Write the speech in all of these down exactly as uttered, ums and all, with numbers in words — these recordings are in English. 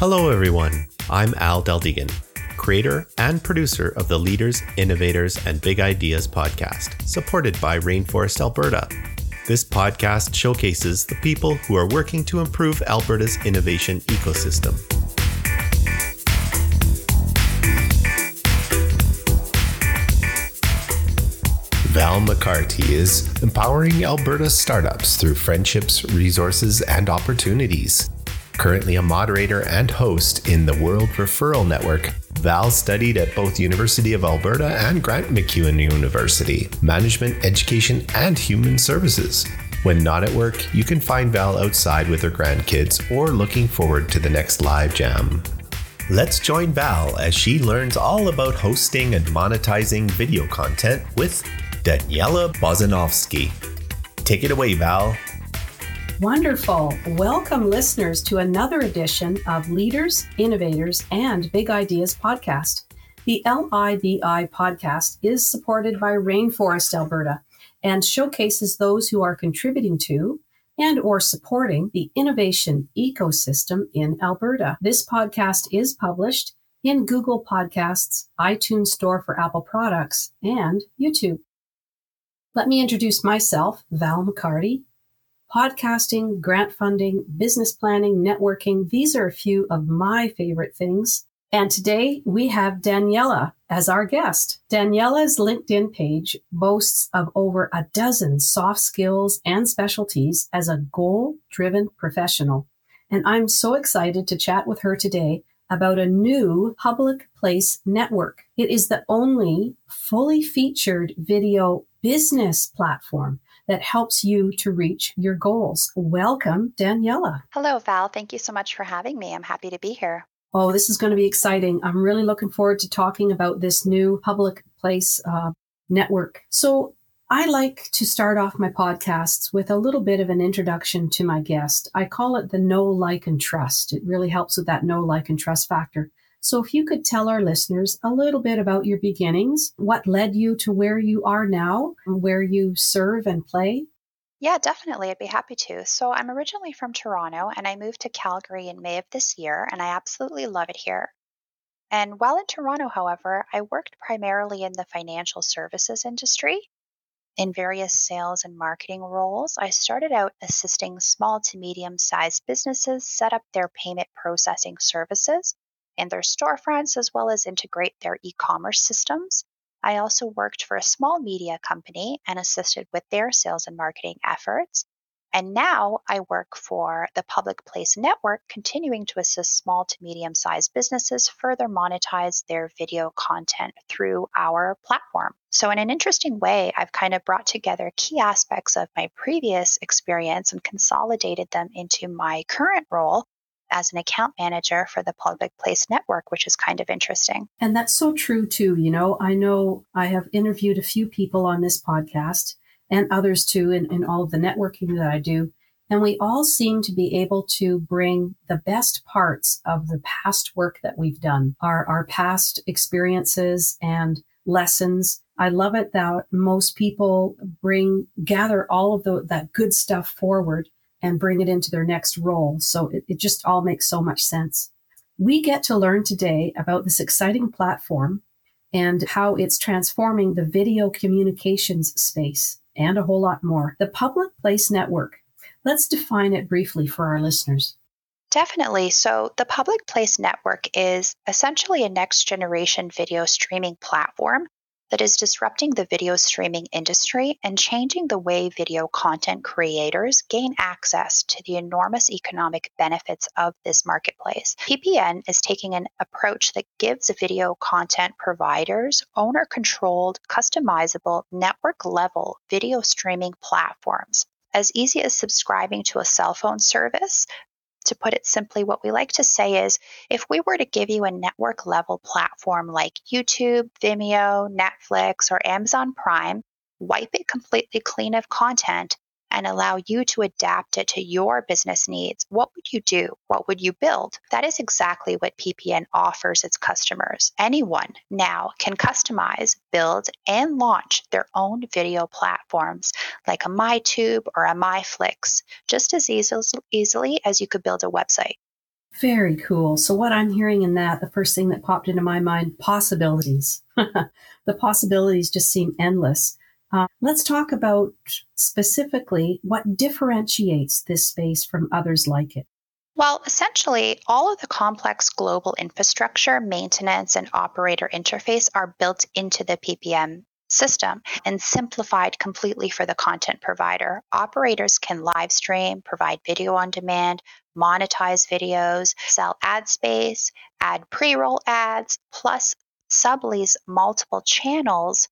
Hello, everyone. I'm Al Del Degan, creator and producer of the Leaders, Innovators, and Big Ideas podcast, supported by Rainforest Alberta. This podcast showcases the people who are working to improve Alberta's innovation ecosystem. Val McCarty is empowering Alberta startups through friendships, resources, and opportunities. Currently a moderator and host in the World Referral Network, Val studied at both University of Alberta and Grant MacEwan University, Management, Education, and Human Services. When not at work, you can find Val outside with her grandkids or looking forward to the next live jam. Let's join Val as she learns all about hosting and monetizing video content with Daniela Bozinovski. Take it away, Val. Wonderful. Welcome, listeners, to another edition of Leaders, Innovators, and Big Ideas podcast. The L I B I podcast is supported by Rainforest Alberta and showcases those who are contributing to and or supporting the innovation ecosystem in Alberta. This podcast is published in Google Podcasts, iTunes Store for Apple products, and YouTube. Let me introduce myself, Val McCarty. Podcasting, grant funding, business planning, networking, these are a few of my favorite things. And today we have Daniela as our guest. Daniela's LinkedIn page boasts of over a dozen soft skills and specialties as a goal-driven professional. And I'm so excited to chat with her today about a new Public Place Network. It is the only fully featured video business platform that helps you to reach your goals. Welcome, Daniela. Hello, Val. Thank you so much for having me. I'm happy to be here. Oh, this is going to be exciting. I'm really looking forward to talking about this new Public Place uh, network. So I like to start off my podcasts with a little bit of an introduction to my guest. I call it the know, like, and trust. It really helps with that know, like, and trust factor. So if you could tell our listeners a little bit about your beginnings, what led you to where you are now, where you serve and play? Yeah, definitely. I'd be happy to. So I'm originally from Toronto and I moved to Calgary in May of this year, and I absolutely love it here. And while in Toronto, however, I worked primarily in the financial services industry in various sales and marketing roles. I started out assisting small to medium-sized businesses set up their payment processing services in their storefronts, as well as integrate their e-commerce systems. I also worked for a small media company and assisted with their sales and marketing efforts. And now I work for the Public Place Network, continuing to assist small to medium-sized businesses further monetize their video content through our platform. So in an interesting way, I've kind of brought together key aspects of my previous experience and consolidated them into my current role as an account manager for the Public Place Network, which is kind of interesting. And that's so true too. You know, I know I have interviewed a few people on this podcast and others too, in, in all of the networking that I do. And we all seem to be able to bring the best parts of the past work that we've done, our, our past experiences and lessons. I love it that most people bring, gather all of the, that good stuff forward and bring it into their next role. So it, it just all makes so much sense. We get to learn today about this exciting platform and how it's transforming the video communications space and a whole lot more. The Public Place Network. Let's define it briefly for our listeners. Definitely. So the Public Place Network is essentially a next generation video streaming platform that is disrupting the video streaming industry and changing the way video content creators gain access to the enormous economic benefits of this marketplace. P P N is taking an approach that gives video content providers owner-controlled, customizable, network-level video streaming platforms, as easy as subscribing to a cell phone service. To put it simply, what we like to say is, if we were to give you a network level platform like YouTube, Vimeo, Netflix, or Amazon Prime, wipe it completely clean of content and allow you to adapt it to your business needs, what would you do? What would you build? That is exactly what P P N offers its customers. Anyone now can customize, build, and launch their own video platforms like a MyTube or a MyFlix, just as easily as you could build a website. Very cool. So what I'm hearing in that, the first thing that popped into my mind, possibilities. The possibilities just seem endless. Uh, let's talk about specifically what differentiates this space from others like it. Well, essentially, all of the complex global infrastructure, maintenance, and operator interface are built into the P P M system and simplified completely for the content provider. Operators can live stream, provide video on demand, monetize videos, sell ad space, add pre-roll ads, plus sublease multiple channels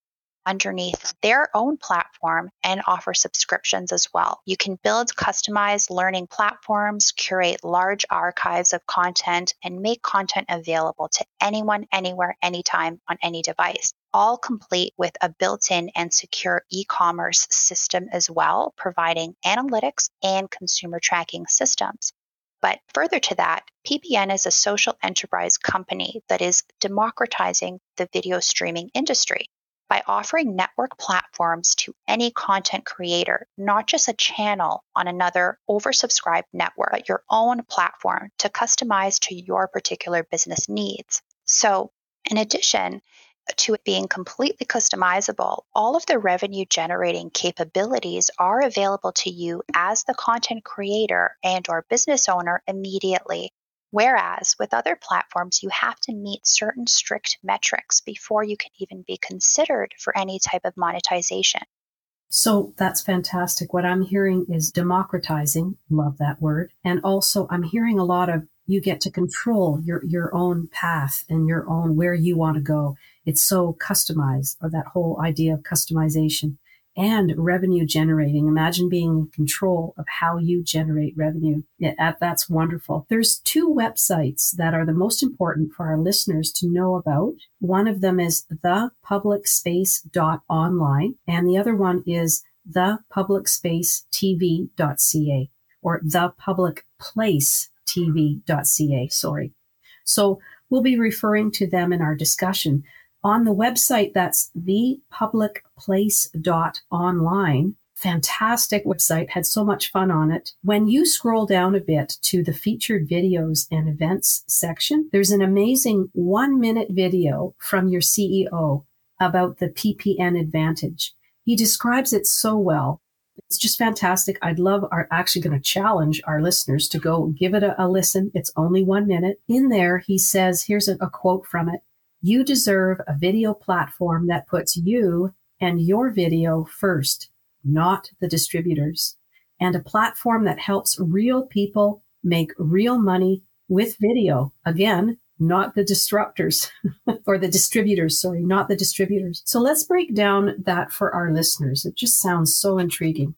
underneath their own platform and offer subscriptions as well. You can build customized learning platforms, curate large archives of content, and make content available to anyone, anywhere, anytime on any device, all complete with a built-in and secure e-commerce system as well, providing analytics and consumer tracking systems. But further to that, P P N is a social enterprise company that is democratizing the video streaming industry by offering network platforms to any content creator, not just a channel on another oversubscribed network, but your own platform to customize to your particular business needs. So in addition to it being completely customizable, all of the revenue generating capabilities are available to you as the content creator and or business owner immediately. Whereas with other platforms, you have to meet certain strict metrics before you can even be considered for any type of monetization. So that's fantastic. What I'm hearing is democratizing, love that word. And also I'm hearing a lot of you get to control your, your own path and your own where you want to go. It's so customized, or that whole idea of customization and revenue generating. Imagine being in control of how you generate revenue. Yeah, that's wonderful. There's two websites that are the most important for our listeners to know about. One of them is the public space dot online, and the other one is the public space t v dot c a, or the public place t v dot c a, sorry. So we'll be referring to them in our discussion. On the website, that's the public place dot online. Fantastic website, had so much fun on it. When you scroll down a bit to the featured videos and events section, there's an amazing one-minute video from your C E O about the P P N advantage. He describes it so well. It's just fantastic. I'd love, are actually going to challenge our listeners to go give it a, a listen. It's only one minute. In there, he says, here's a, a quote from it. You deserve a video platform that puts you and your video first, not the distributors, and a platform that helps real people make real money with video. Again, not the disruptors or the distributors, sorry, not the distributors. So let's break down that for our listeners. It just sounds so intriguing.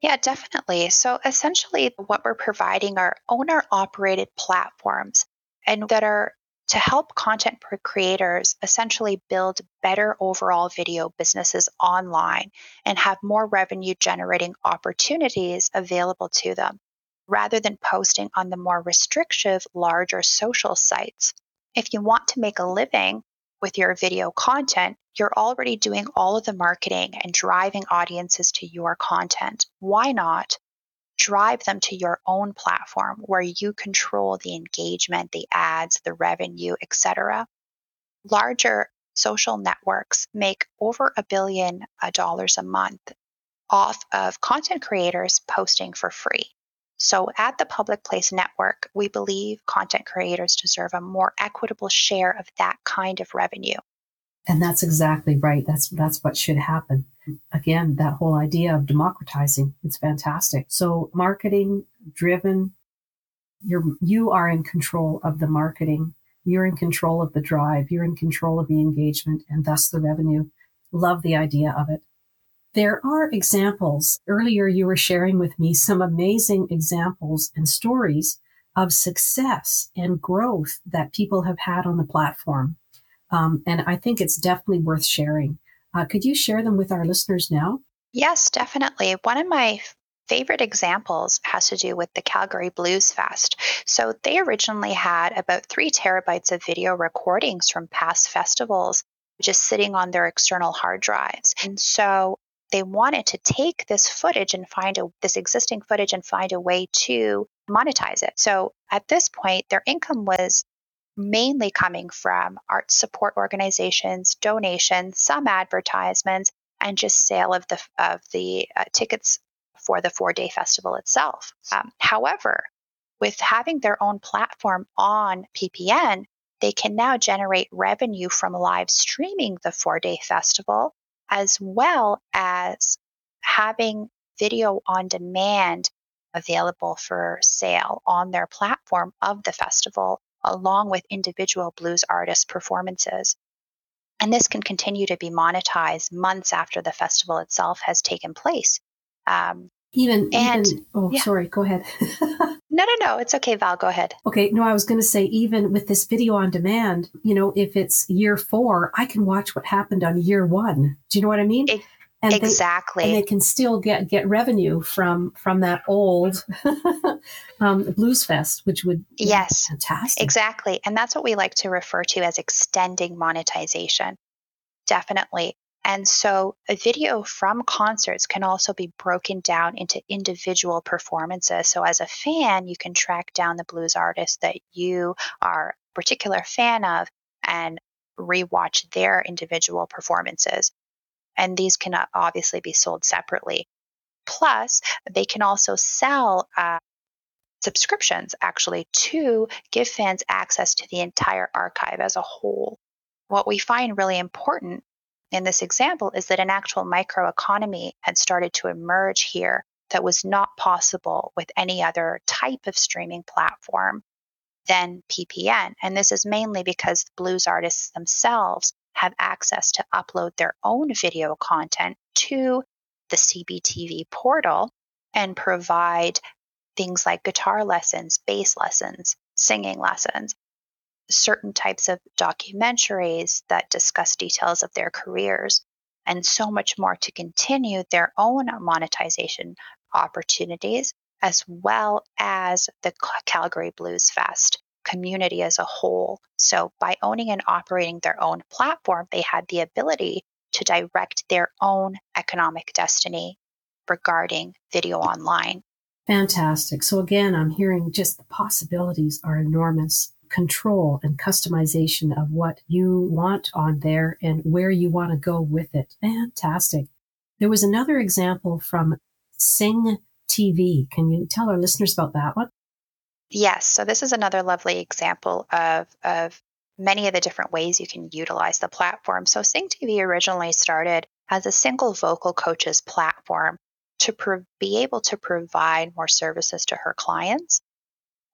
Yeah, definitely. So essentially what we're providing are owner-operated platforms, and that are to help content creators essentially build better overall video businesses online and have more revenue generating opportunities available to them, rather than posting on the more restrictive, larger social sites. If you want to make a living with your video content, you're already doing all of the marketing and driving audiences to your content. Why not drive them to your own platform where you control the engagement, the ads, the revenue, et cetera. Larger social networks make over a billion dollars a month off of content creators posting for free. So at the Public Place Network, we believe content creators deserve a more equitable share of that kind of revenue. And that's exactly right. That's that's what should happen. Again, that whole idea of democratizing, it's fantastic. So marketing driven, you're, you are in control of the marketing. You're in control of the drive. You're in control of the engagement and thus the revenue. Love the idea of it. There are examples. Earlier, you were sharing with me some amazing examples and stories of success and growth that people have had on the platform. Um, and I think it's definitely worth sharing. Uh, could you share them with our listeners now? Yes, definitely. One of my favorite examples has to do with the Calgary Blues Fest. So they originally had about three terabytes of video recordings from past festivals just sitting on their external hard drives. And so they wanted to take this footage and find a, this existing footage and find a way to monetize it. So at this point, their income was mainly coming from art support organizations, donations, some advertisements, and just sale of the of the uh, tickets for the four-day festival itself. Um, however, with having their own platform on P P N, they can now generate revenue from live streaming the four-day festival, as well as having video on demand available for sale on their platform of the festival, along with individual blues artist performances. And this can continue to be monetized months after the festival itself has taken place. Um, even, and, even, oh, yeah. sorry, go ahead. No, no, no. It's okay, Val. Go ahead. Okay. No, I was going to say, even with this video on demand, you know, if it's year four, I can watch what happened on year one. Do you know what I mean? It, and exactly. They, and they can still get, get revenue from, from that old um, Blues Fest, which would be yes, fantastic. Exactly. And that's what we like to refer to as extending monetization. Definitely. And so a video from concerts can also be broken down into individual performances. So as a fan, you can track down the blues artist that you are a particular fan of and rewatch their individual performances. And these can obviously be sold separately. Plus, they can also sell uh, subscriptions, actually, to give fans access to the entire archive as a whole. What we find really important in this example is that an actual microeconomy had started to emerge here that was not possible with any other type of streaming platform than P P N. And this is mainly because blues artists themselves have access to upload their own video content to the C B T V portal and provide things like guitar lessons, bass lessons, singing lessons, certain types of documentaries that discuss details of their careers, and so much more to continue their own monetization opportunities, as well as the Calgary Blues Fest community as a whole. So by owning and operating their own platform, they had the ability to direct their own economic destiny regarding video online. Fantastic. So again, I'm hearing just the possibilities are enormous. Control and customization of what you want on there and where you want to go with it. Fantastic. There was another example from Sing T V. Can you tell our listeners about that one? Yes. So this is another lovely example of, of many of the different ways you can utilize the platform. So Sing T V originally started as a single vocal coach's platform to pro- be able to provide more services to her clients,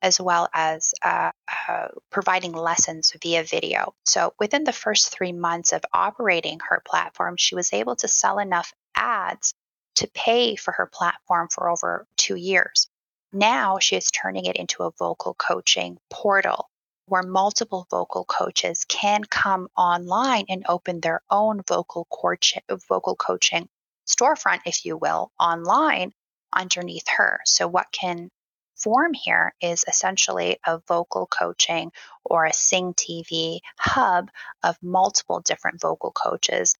as well as uh, uh, providing lessons via video. So within the first three months of operating her platform, she was able to sell enough ads to pay for her platform for over two years. Now she is turning it into a vocal coaching portal where multiple vocal coaches can come online and open their own vocal, coach- vocal coaching storefront, if you will, online underneath her. So what can form here is essentially a vocal coaching or a Sing T V hub of multiple different vocal coaches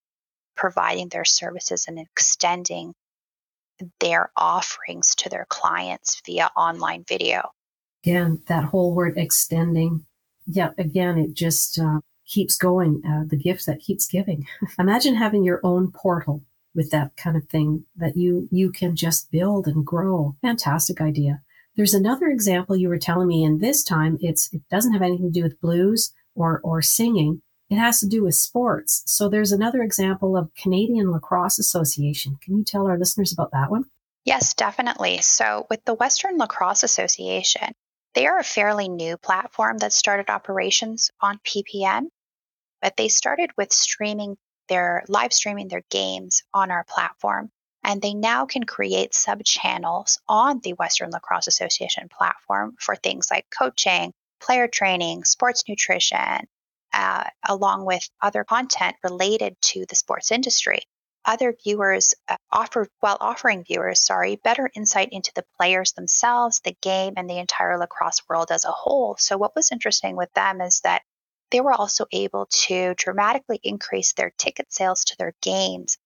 providing their services and extending their offerings to their clients via online video. Again, that whole word extending. Yeah, again, it just uh, keeps going, uh, the gift that keeps giving. Imagine having your own portal with that kind of thing that you you can just build and grow. Fantastic idea. There's another example you were telling me, and this time it's it doesn't have anything to do with blues or or singing. It has to do with sports. So there's another example of Canadian Lacrosse Association. Can you tell our listeners about that one? Yes, definitely. So with the Western Lacrosse Association, they are a fairly new platform that started operations on P P N, but they started with streaming their live streaming their games on our platform. And they now can create sub-channels on the Western Lacrosse Association platform for things like coaching, player training, sports nutrition, uh, along with other content related to the sports industry. Other viewers uh, offer, while offering viewers, sorry, better insight into the players themselves, the game, and the entire lacrosse world as a whole. So what was interesting with them is that they were also able to dramatically increase their ticket sales to their games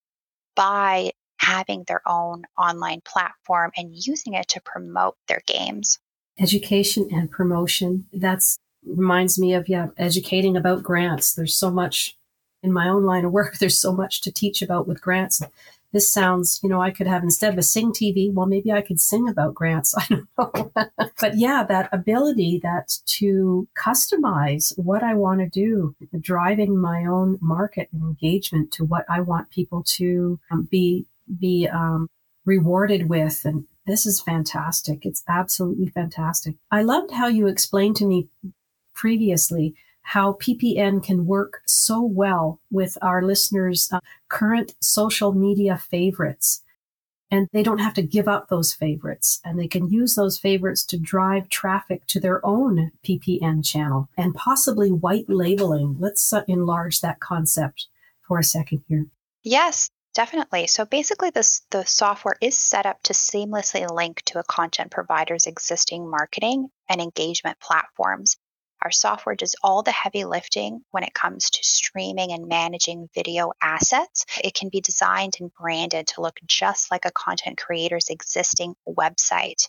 by having their own online platform and using it to promote their games. education and promotion. That's reminds me of, yeah, educating about grants. There's so much in my own line of work. There's so much to teach about with grants. This sounds, you know, I could have, instead of a Sing T V, well, maybe I could sing about grants. I don't know. But yeah, that ability that to customize what I want to do, driving my own market and engagement to what I want people to um, be, be um, rewarded with. And this is fantastic. It's absolutely fantastic. I loved how you explained to me previously how P P N can work so well with our listeners' uh, current social media favorites. And they don't have to give up those favorites. And they can use those favorites to drive traffic to their own P P N channel and possibly white labeling. Let's uh, enlarge that concept for a second here. Yes, definitely. So basically, this, the software is set up to seamlessly link to a content provider's existing marketing and engagement platforms. Our software does all the heavy lifting when it comes to streaming and managing video assets. It can be designed and branded to look just like a content creator's existing website.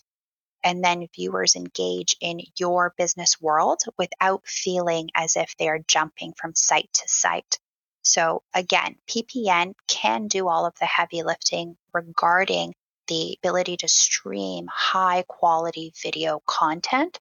And then viewers engage in your business world without feeling as if they are jumping from site to site. So again, P P N can do all of the heavy lifting regarding the ability to stream high quality video content.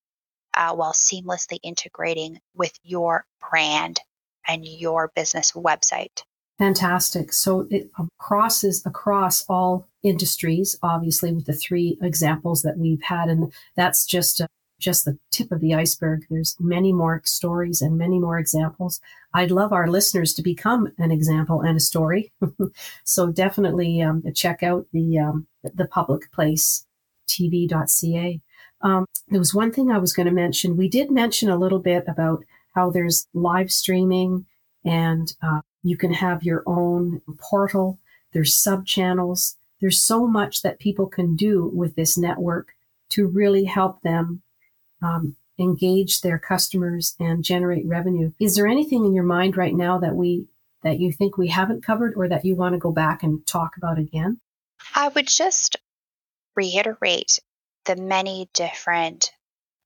Uh, while seamlessly integrating with your brand and your business website. Fantastic. So it crosses across all industries, obviously, with the three examples that we've had. And that's just uh, just the tip of the iceberg. There's many more stories and many more examples. I'd love our listeners to become an example and a story. So definitely um, check out the, um, the public place t v dot c a. Um, there was one thing I was going to mention. We did mention a little bit about how there's live streaming and uh, you can have your own portal. There's sub channels. There's so much that people can do with this network to really help them um, engage their customers and generate revenue. Is there anything in your mind right now that we that you think we haven't covered or that you want to go back and talk about again? I would just reiterate the many different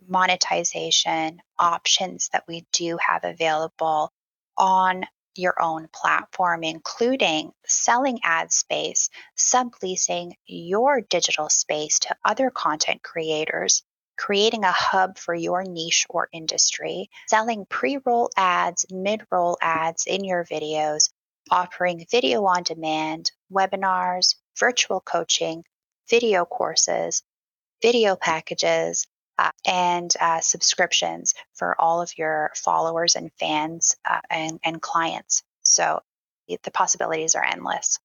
monetization options that we do have available on your own platform, including selling ad space, subleasing your digital space to other content creators, creating a hub for your niche or industry, selling pre-roll ads, mid-roll ads in your videos, offering video on demand, webinars, virtual coaching, video courses, video packages, uh, and uh, subscriptions for all of your followers and fans uh, and, and clients. So the possibilities are endless.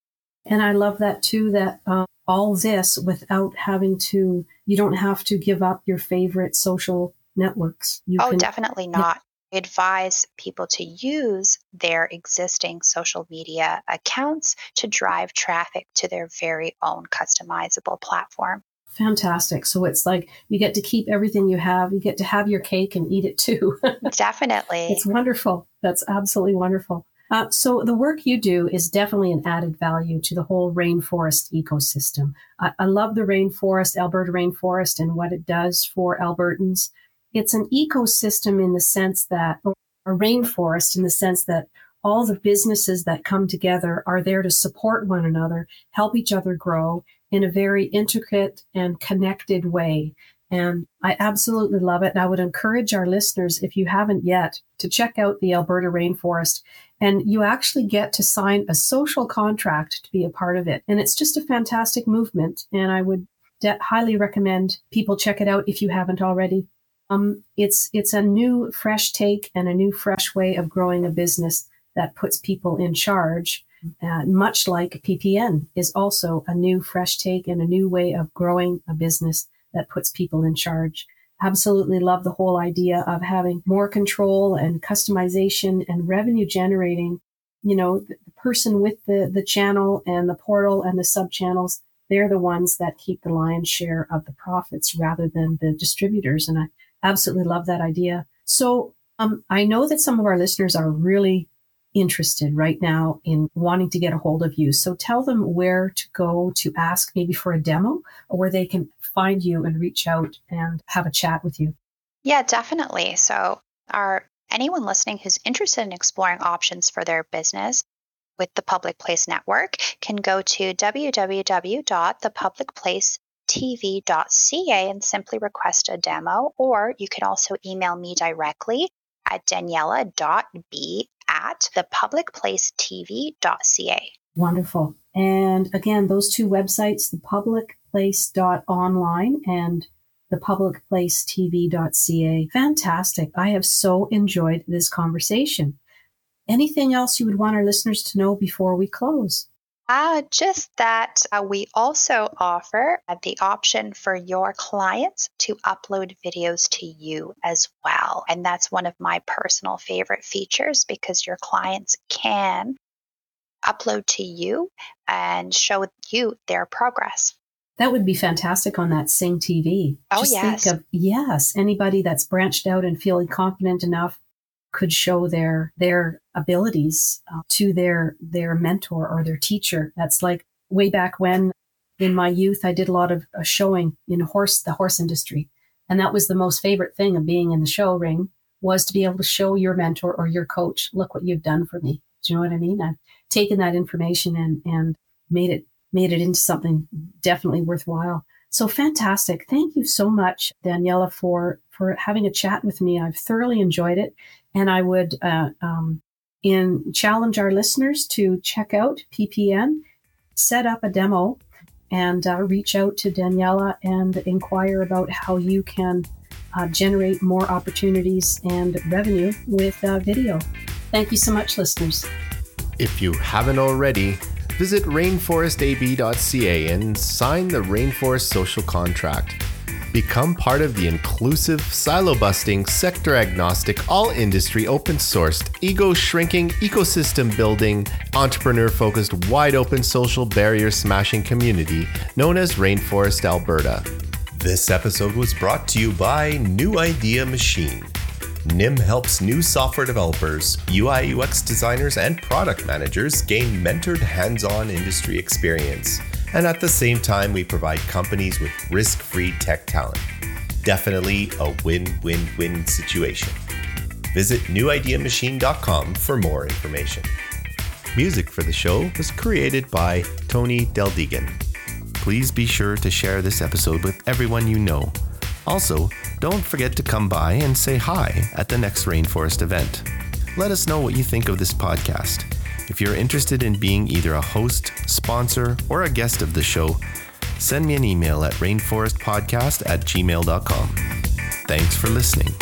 And I love that too, that uh, all this without having to, you don't have to give up your favorite social networks. You oh, can, definitely not. Yeah. I advise people to use their existing social media accounts to drive traffic to their very own customizable platform. Fantastic. So it's like you get to keep everything you have. You get to have your cake and eat it too. Definitely. It's wonderful. That's absolutely wonderful. Uh, so the work you do is definitely an added value to the whole rainforest ecosystem. I, I love the rainforest, Alberta Rainforest, and what it does for Albertans. It's an ecosystem in the sense that, or a rainforest in the sense that all the businesses that come together are there to support one another, help each other grow, in a very intricate and connected way. And I absolutely love it. And I would encourage our listeners, if you haven't yet, to check out the Alberta Rainforest. And you actually get to sign a social contract to be a part of it. And it's just a fantastic movement. And I would de- highly recommend people check it out if you haven't already. Um, it's, it's a new, fresh take and a new, fresh way of growing a business that puts people in charge. Uh, much like P P N is also a new, fresh take and a new way of growing a business that puts people in charge. Absolutely love the whole idea of having more control and customization and revenue generating. You know, the person with the, the channel and the portal and the sub channels, they're the ones that keep the lion's share of the profits rather than the distributors. And I absolutely love that idea. So um, I know that some of our listeners are really interested right now in wanting to get a hold of you. So tell them where to go to ask maybe for a demo, or where they can find you and reach out and have a chat with you. Yeah, definitely. So our anyone listening who's interested in exploring options for their business with the Public Place Network can go to w w w dot the public place dot t v dot c a and simply request a demo, or you can also email me directly at daniela dot b at the public place t v dot c a. Wonderful. And again, those two websites, the public place dot online and the public place t v dot c a. Fantastic. I have so enjoyed this conversation. Anything else you would want our listeners to know before we close? Uh, just that uh, we also offer uh, the option for your clients to upload videos to you as well. And that's one of my personal favorite features, because your clients can upload to you and show you their progress. That would be fantastic on that Sing T V. Oh, just yes. Think of, yes, anybody that's branched out and feeling confident enough could show their their abilities uh, to their their mentor or their teacher. That's like way back when in my youth, I did a lot of uh, showing in horse the horse industry. And that was the most favorite thing of being in the show ring, was to be able to show your mentor or your coach, look what you've done for me. Do you know what I mean? I've taken that information and, and made it made it into something definitely worthwhile. So fantastic. Thank you so much, Daniela, for, for having a chat with me. I've thoroughly enjoyed it. And I would uh, um, in challenge our listeners to check out P P N, set up a demo, and uh, reach out to Daniela and inquire about how you can uh, generate more opportunities and revenue with uh, video. Thank you so much, listeners. If you haven't already, visit rainforest a b dot c a and sign the Rainforest Social Contract. Become part of the inclusive, silo-busting, sector-agnostic, all-industry, open-sourced, ego-shrinking, ecosystem-building, entrepreneur-focused, wide-open, social barrier-smashing community known as Rainforest Alberta. This episode was brought to you by New Idea Machine. N I M helps new software developers, U I U X designers, and product managers gain mentored hands-on industry experience. And at the same time, we provide companies with risk-free tech talent. Definitely a win-win-win situation. Visit new idea machine dot com for more information. Music for the show was created by Tony Del Degen. Please be sure to share this episode with everyone you know. Also, don't forget to come by and say hi at the next Rainforest event. Let us know what you think of this podcast. If you're interested in being either a host, sponsor, or a guest of the show, send me an email at rainforestpodcast at gmail dot com. Thanks for listening.